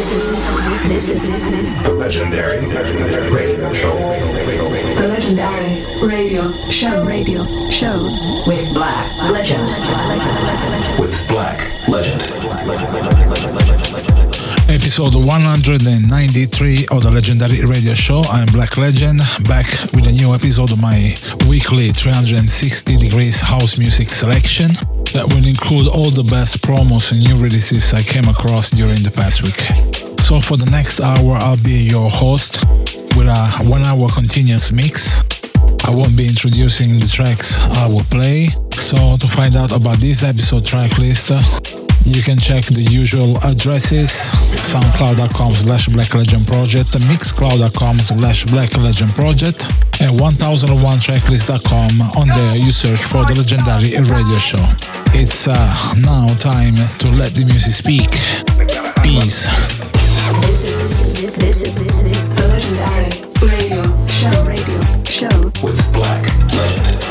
This is The Legendary Radio Show. The Legendary Radio Show with Black Legend. With Black Legend. Episode 193 of The Legendary Radio Show. I'm Black Legend, back with a new episode of my weekly 360 degrees house music selection. That will include all the best promos and new releases I came across during the past week. So for the next hour, I'll be your host with a 1 hour continuous mix. I won't be introducing the tracks I will play. So to find out about this episode track list, you can check the usual addresses: soundcloud.com/Black Legend Project, mixcloud.com/Black Legend Project, and 1001tracklist.com. On there you search for The Legendary Radio Show. It's now time to let the music speak. Peace. This is The Legendary Radio Show with Black Legend.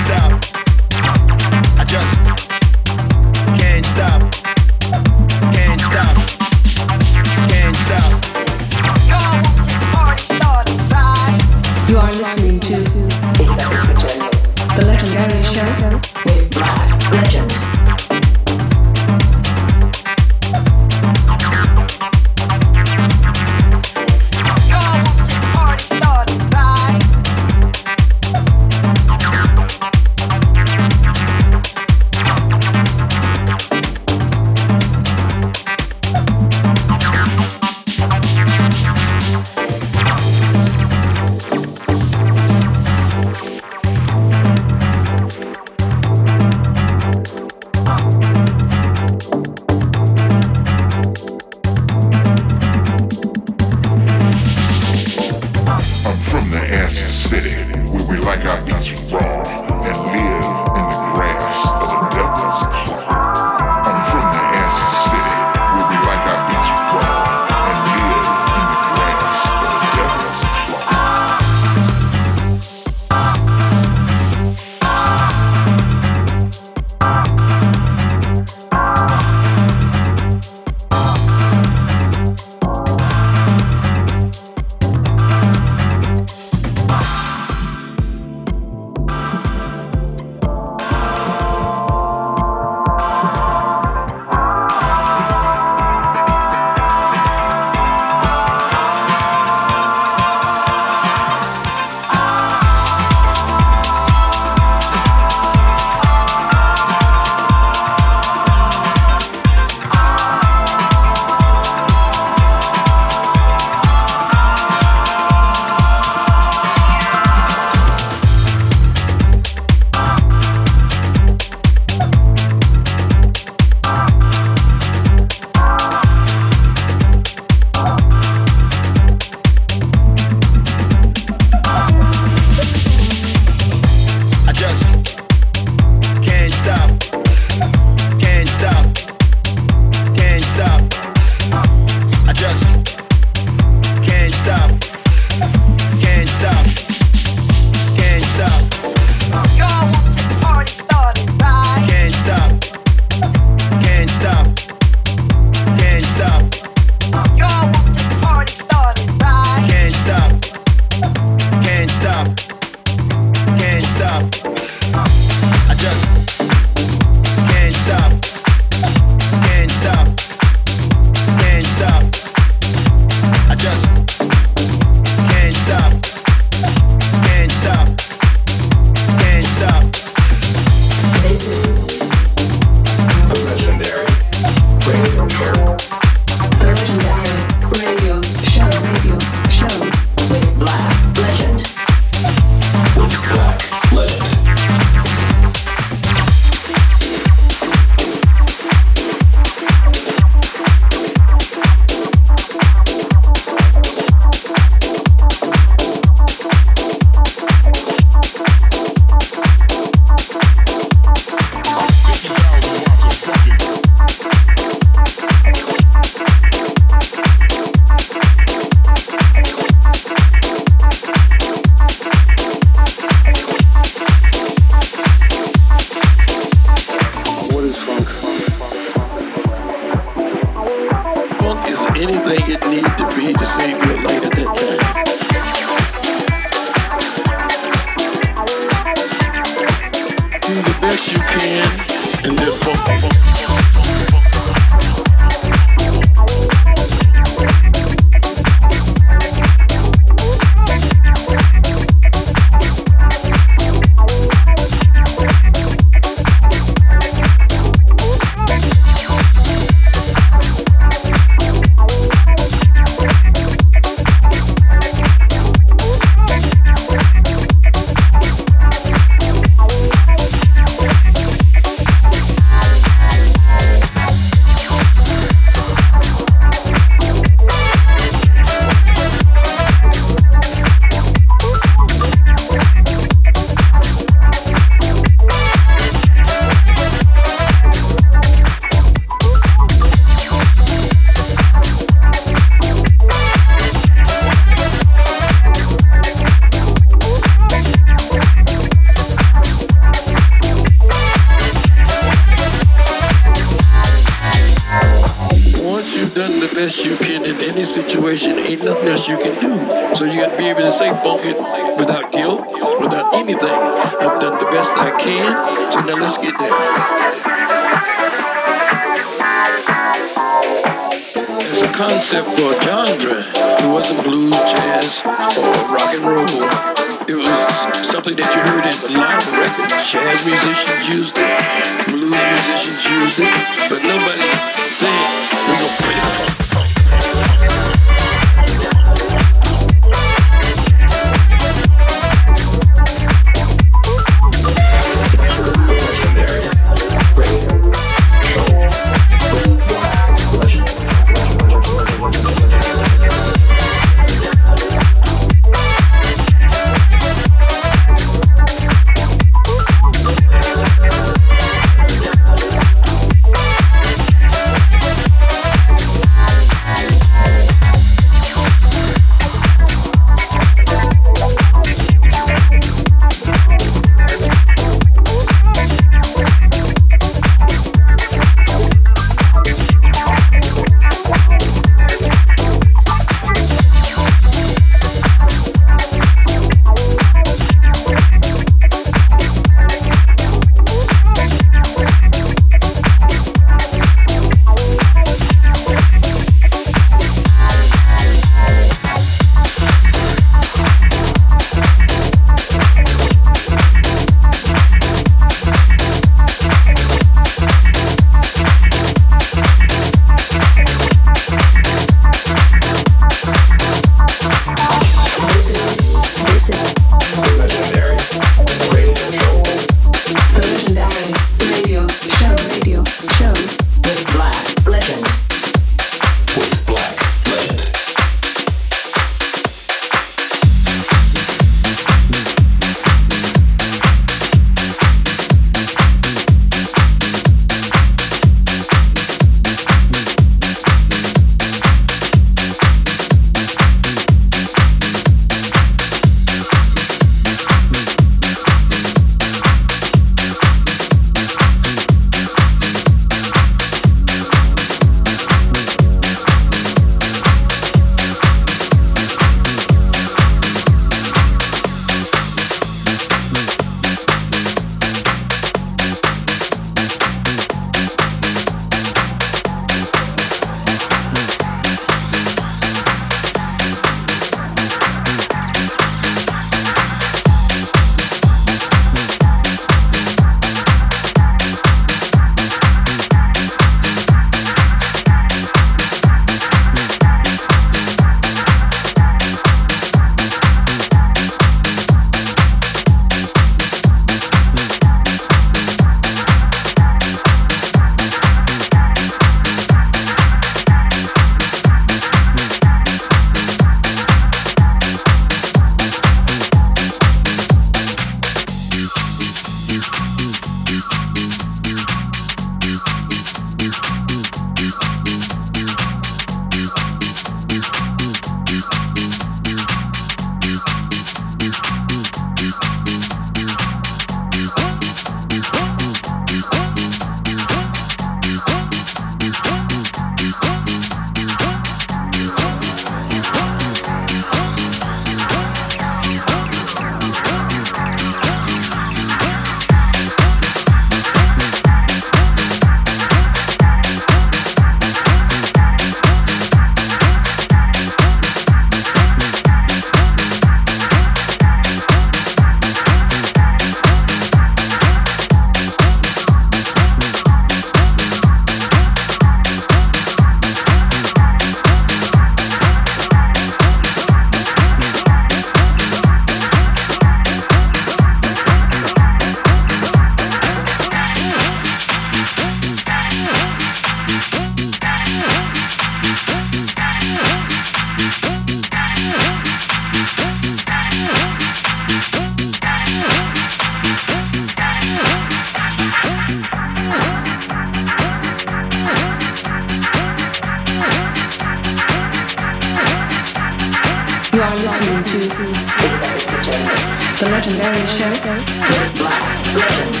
Legendary Show with Black Legend.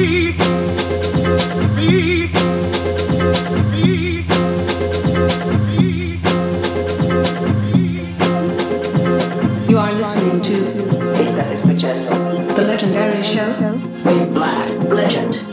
You are listening to, estás escuchando, The Legendary Show with Black Legend.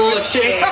bullshit.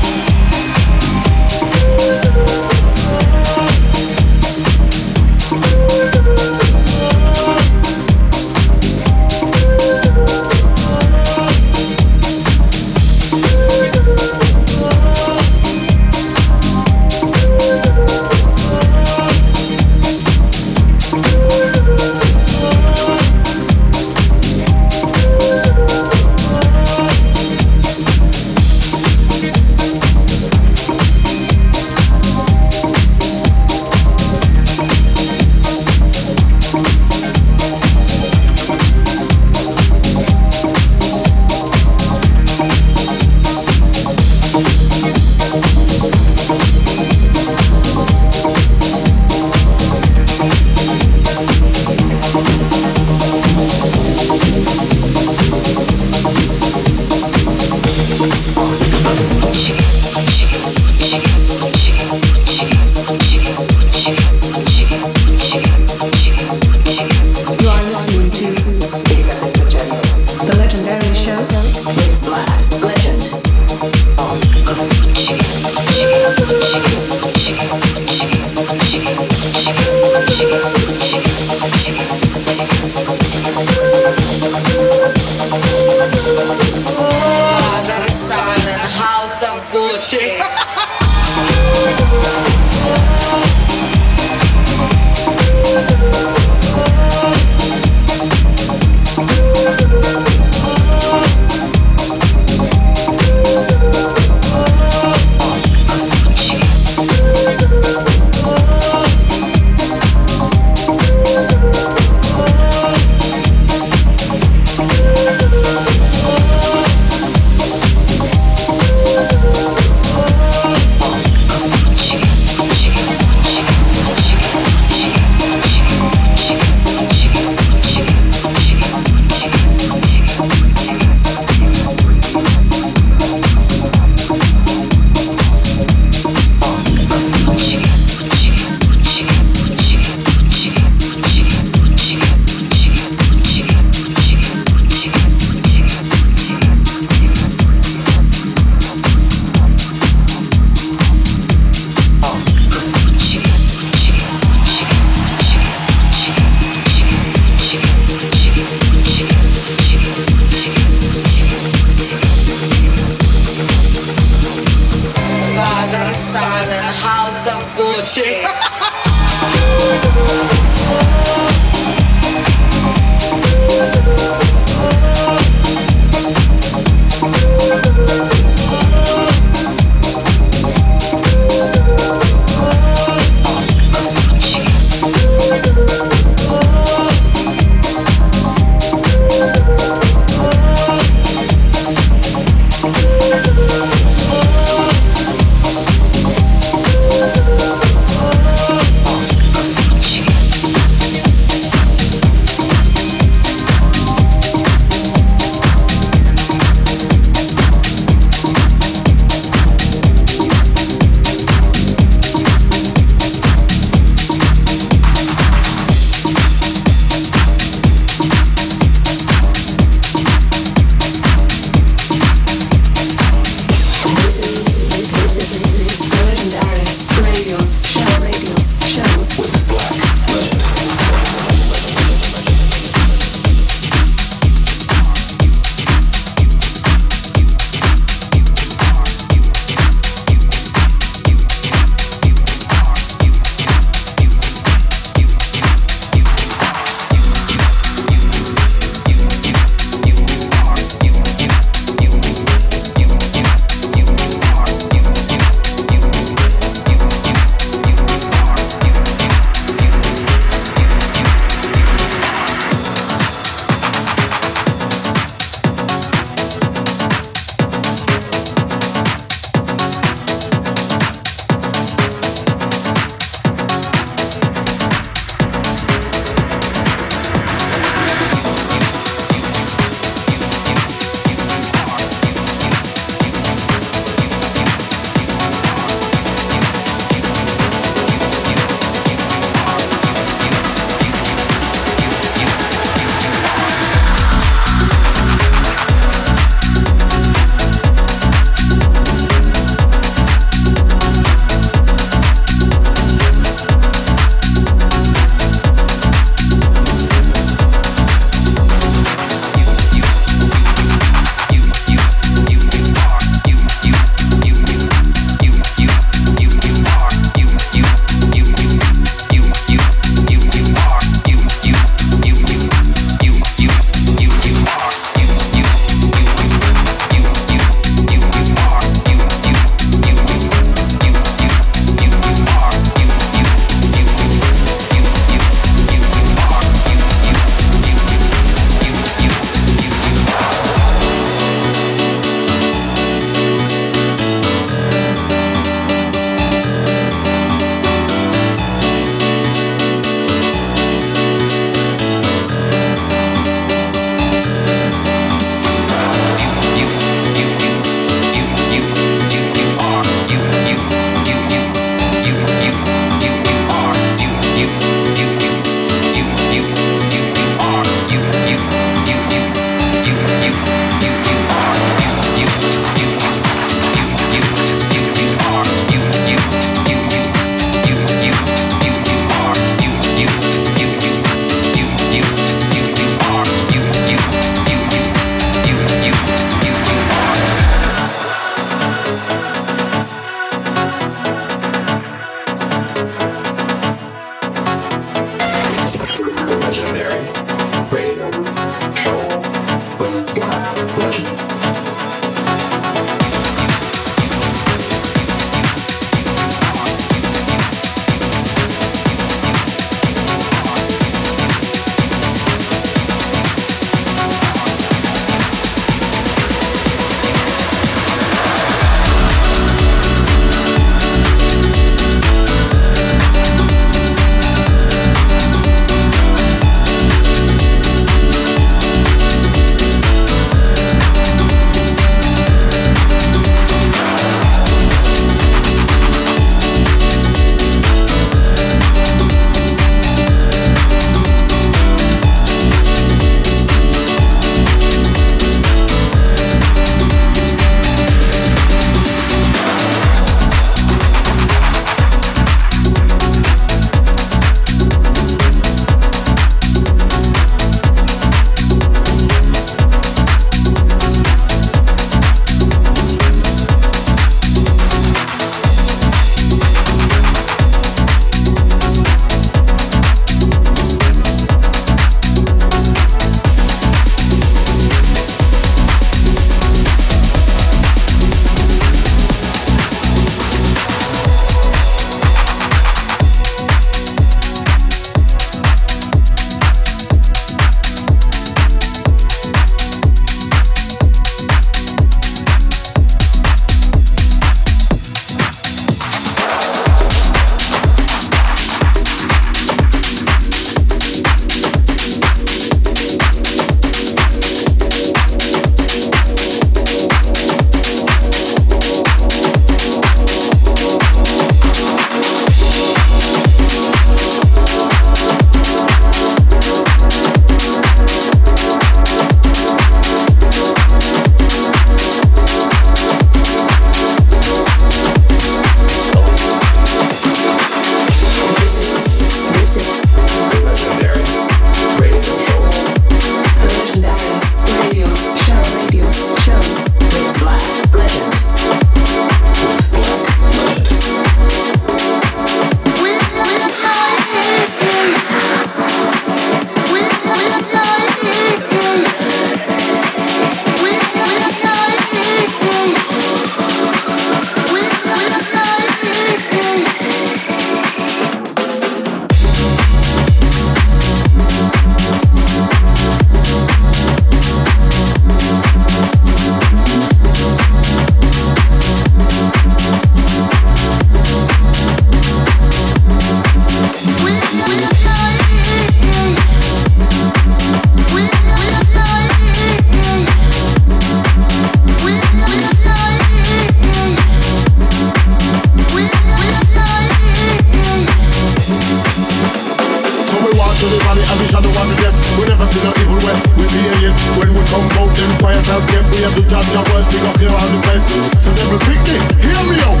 So we ban the original one to death. We never see no evil way. We fear it when we come out. Them fighters get we have to judge our words. Big up here on the place. So they will pick it. Hear me out.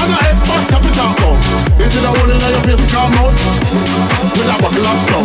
I'm not X Factor to talk about. Is it a one in your face to come out? With a buckle of snow.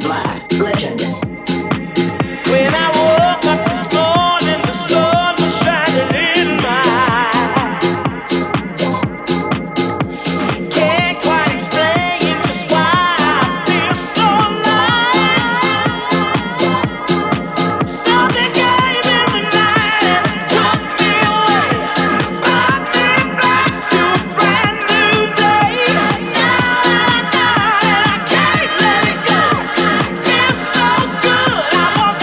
Black Legend. When I woke up this morning, the sun was shining in my eyes. Can't quite explain just why I feel so alive. Something came in the night and it took me away, brought me back to a brand new day. Now I know that I can't let it go. Feels so good, I want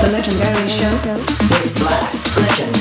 the Legendary Show with Black Legend.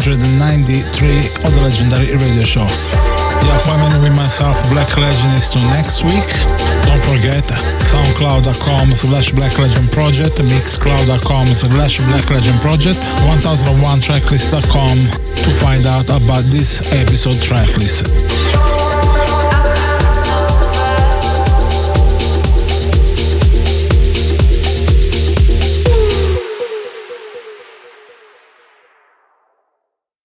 1093 of The Legendary Radio Show. The appointment with myself, Black Legend, is to next week. Don't forget, soundcloud.com/Black Legend Project, mixcloud.com/Black Legend Project, 1001tracklist.com to find out about this episode tracklist.